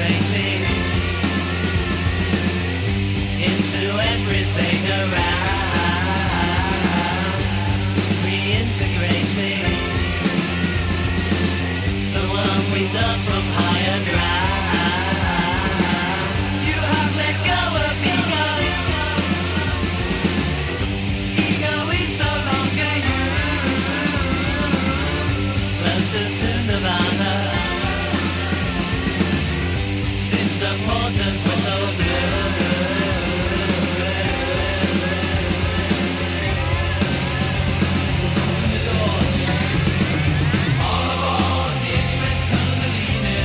integrating into everything around, reintegrating the one we dug from higher ground. You have let go of ego. Ego is no longer you. Closer to nirvana. The horses whistle through the doors. All aboard the Express Kundalini.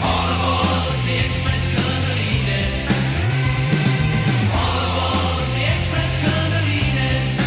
All aboard the Express Kundalini. All aboard the Express Kundalini.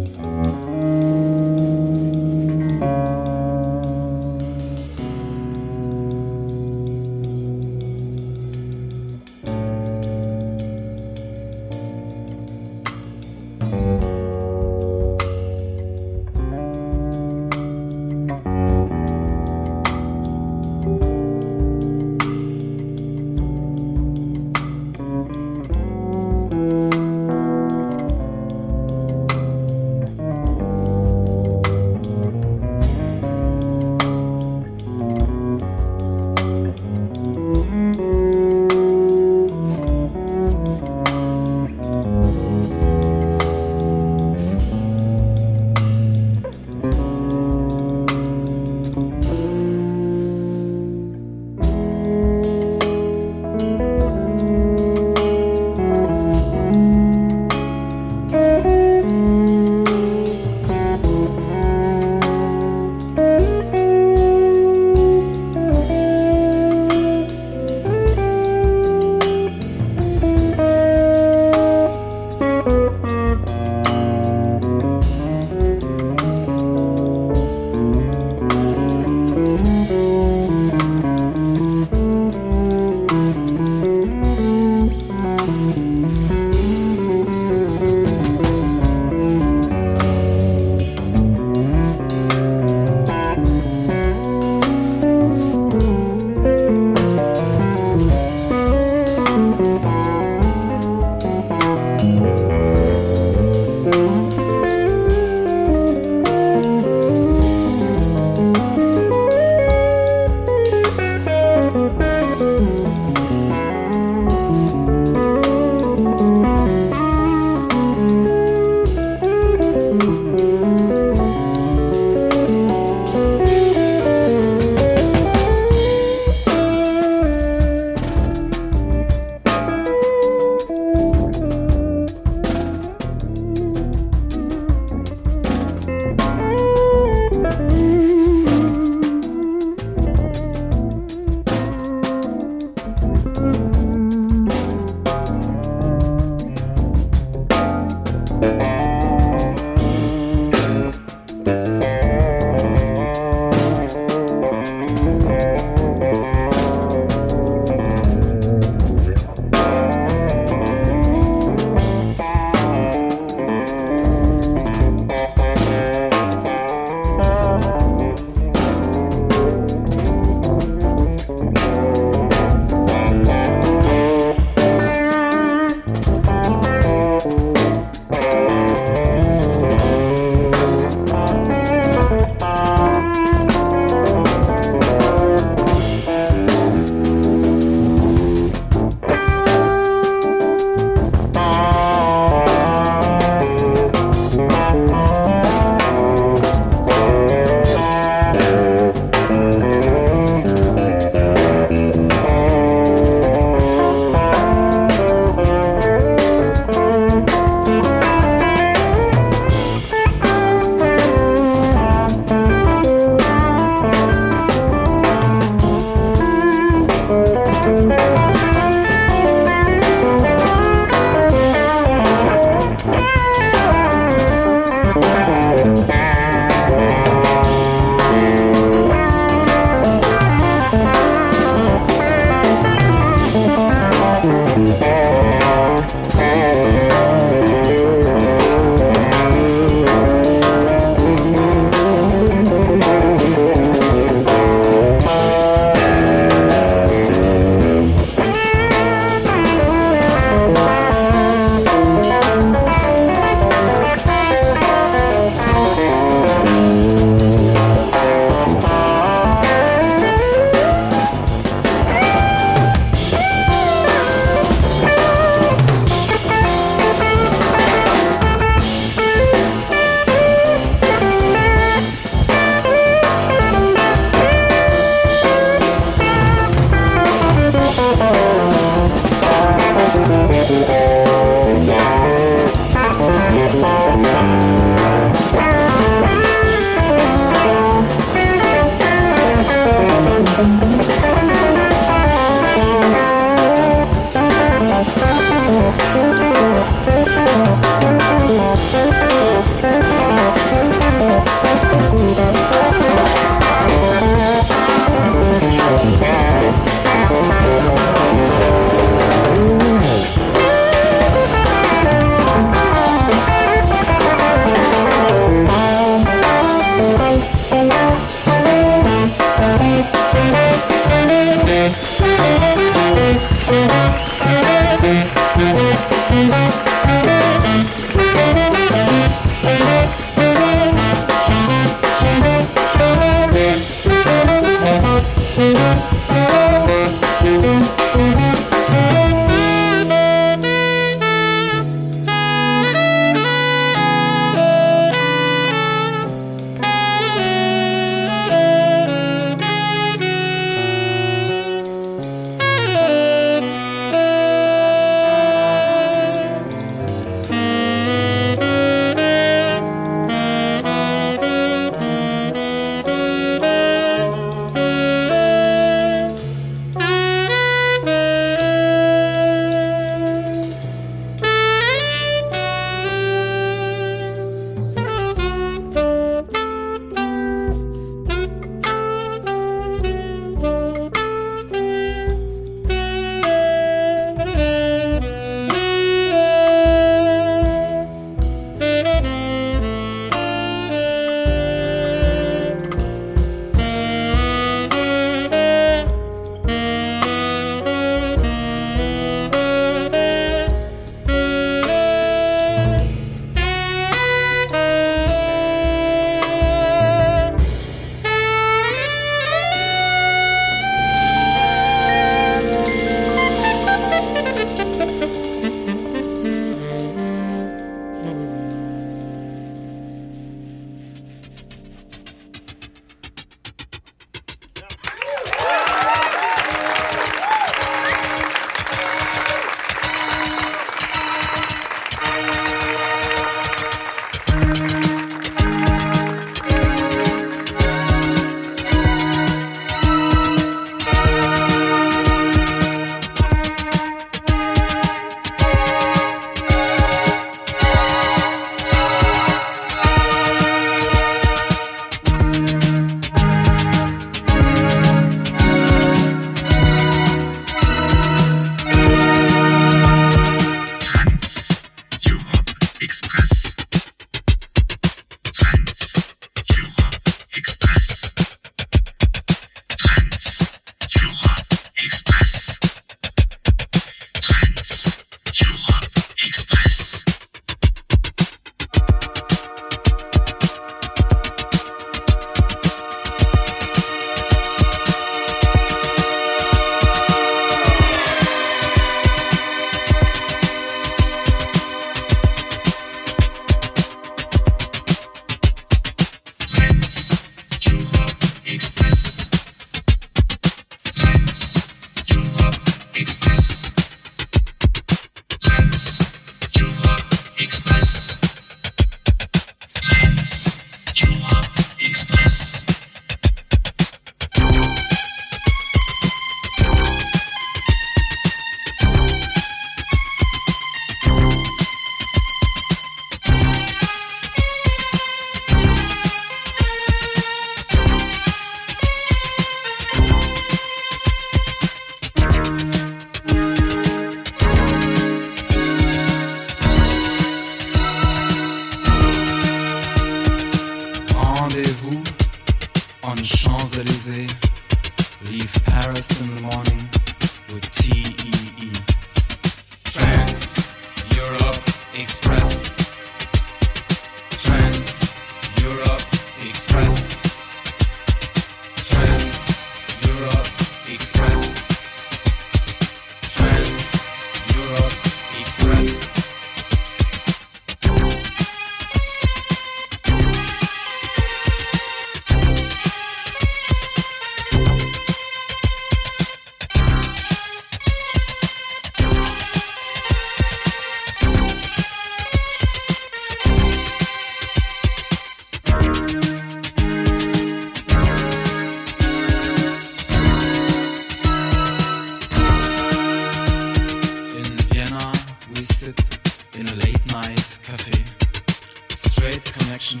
Revolution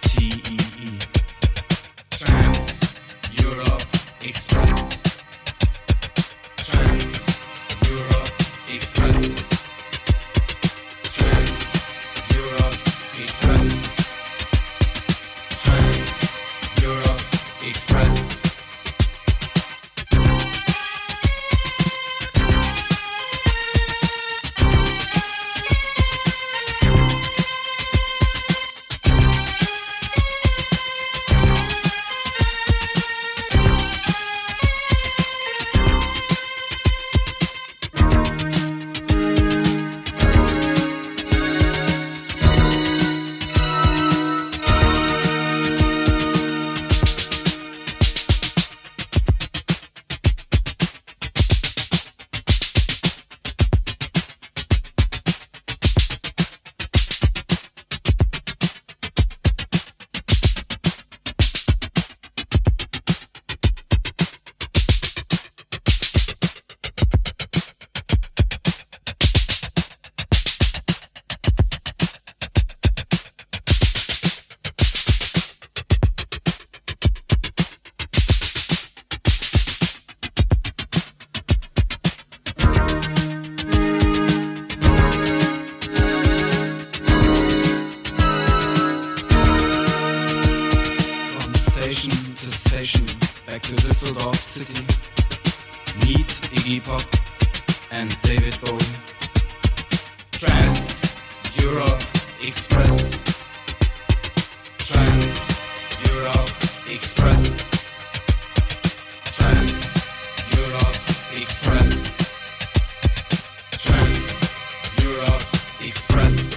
TEE Trans Europe Express Trans Europe Express Trans Europe Express Trans Europe Express Back to Düsseldorf City, meet Iggy Pop and David Bowie. Trans Europe Express. Trans Europe Express. Trans Europe Express. Trans Europe Express.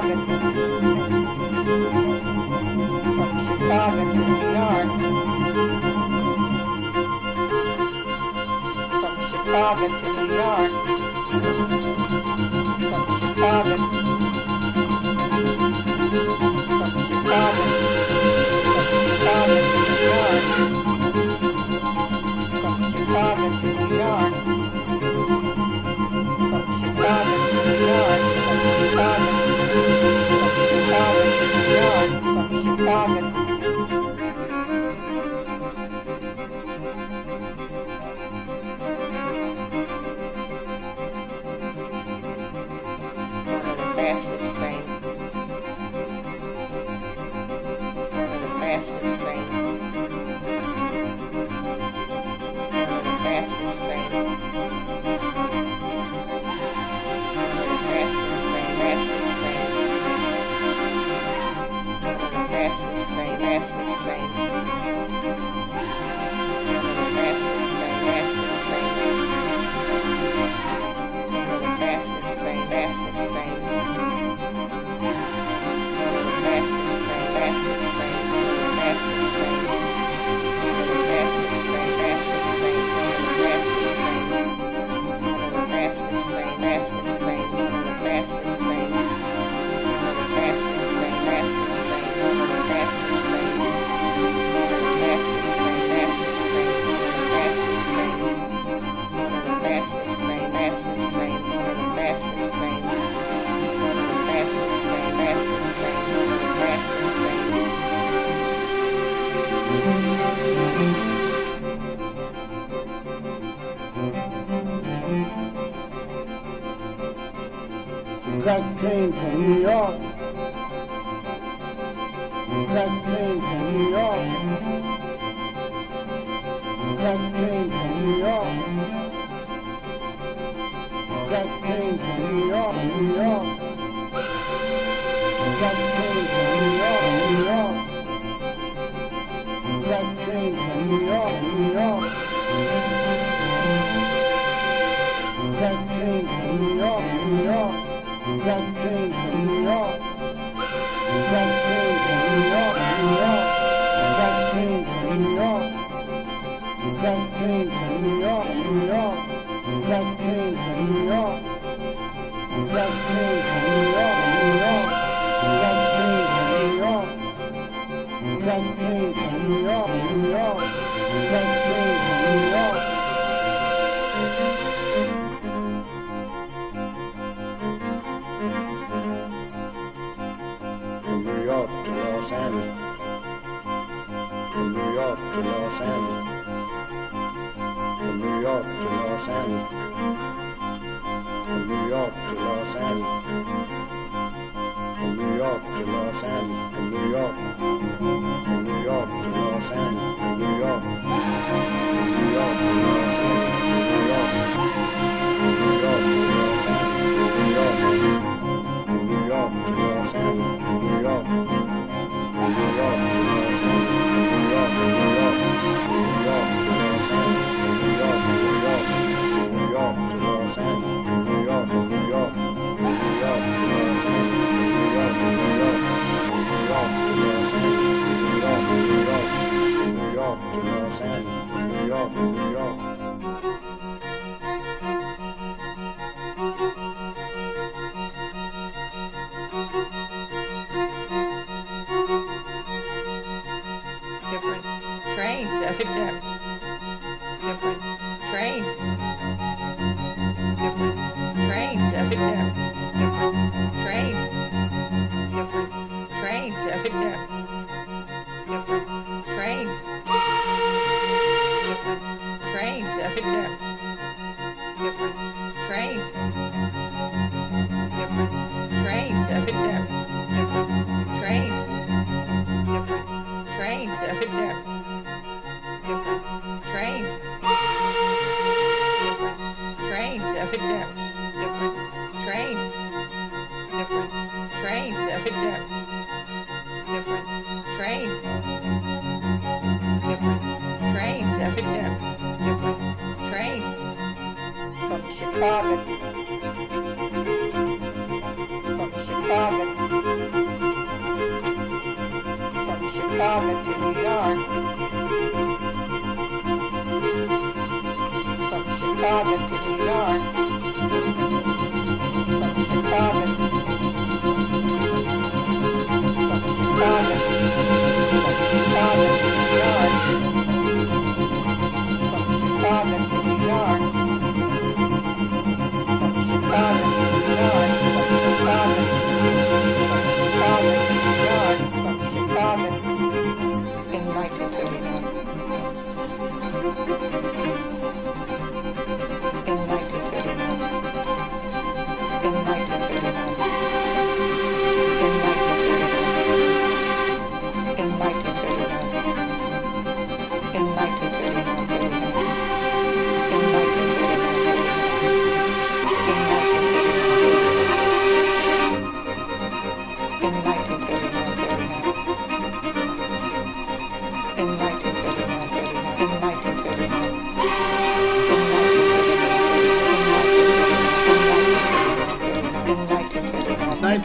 That train to New York. That train to New York. That train to New York. That train to New York, New York. That train to New York, New York. That train to New York, New York. That train to New York, New York. That train to New York. That train to New York, New York. That train to New York. That train to New York, New York. That train to New York. That train to New York, New York. That train to New York. That train to New York, New York. That train to New York. From New York to Los Angeles, from New York to Los Angeles, from New York to Los Angeles, from New York to Los Angeles, from New York to Los Angeles, from New York to Los Angeles, from New York to Los Angeles, from New York to Los Angeles, from New York to Los Angeles, New York to Los Angeles, New York, New York, New York to Los Angeles, New York, New York, New York to Los Angeles, New York, New York, New York to Los Angeles, New York, New York, New York to Los Angeles, New York, New York, New York to Los Angeles, New York, New York. From Chicago. A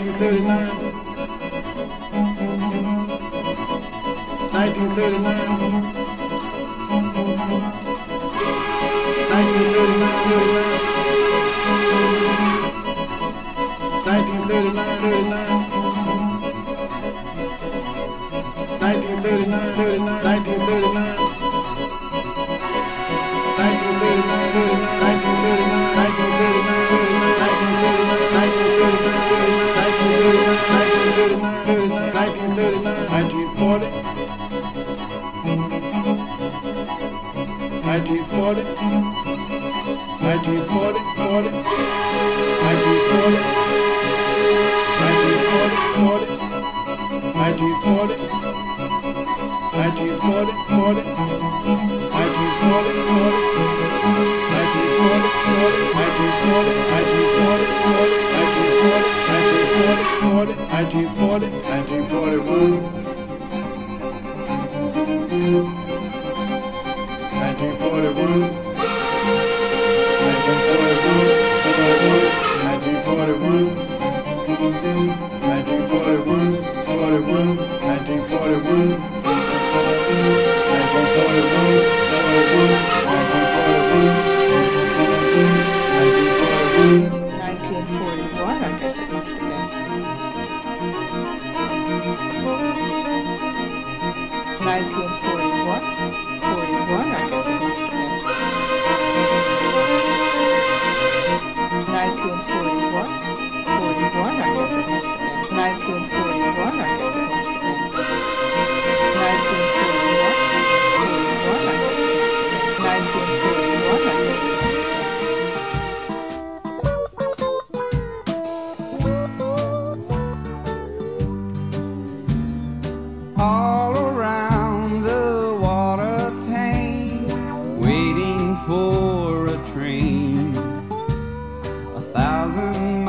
thousand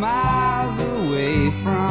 miles away from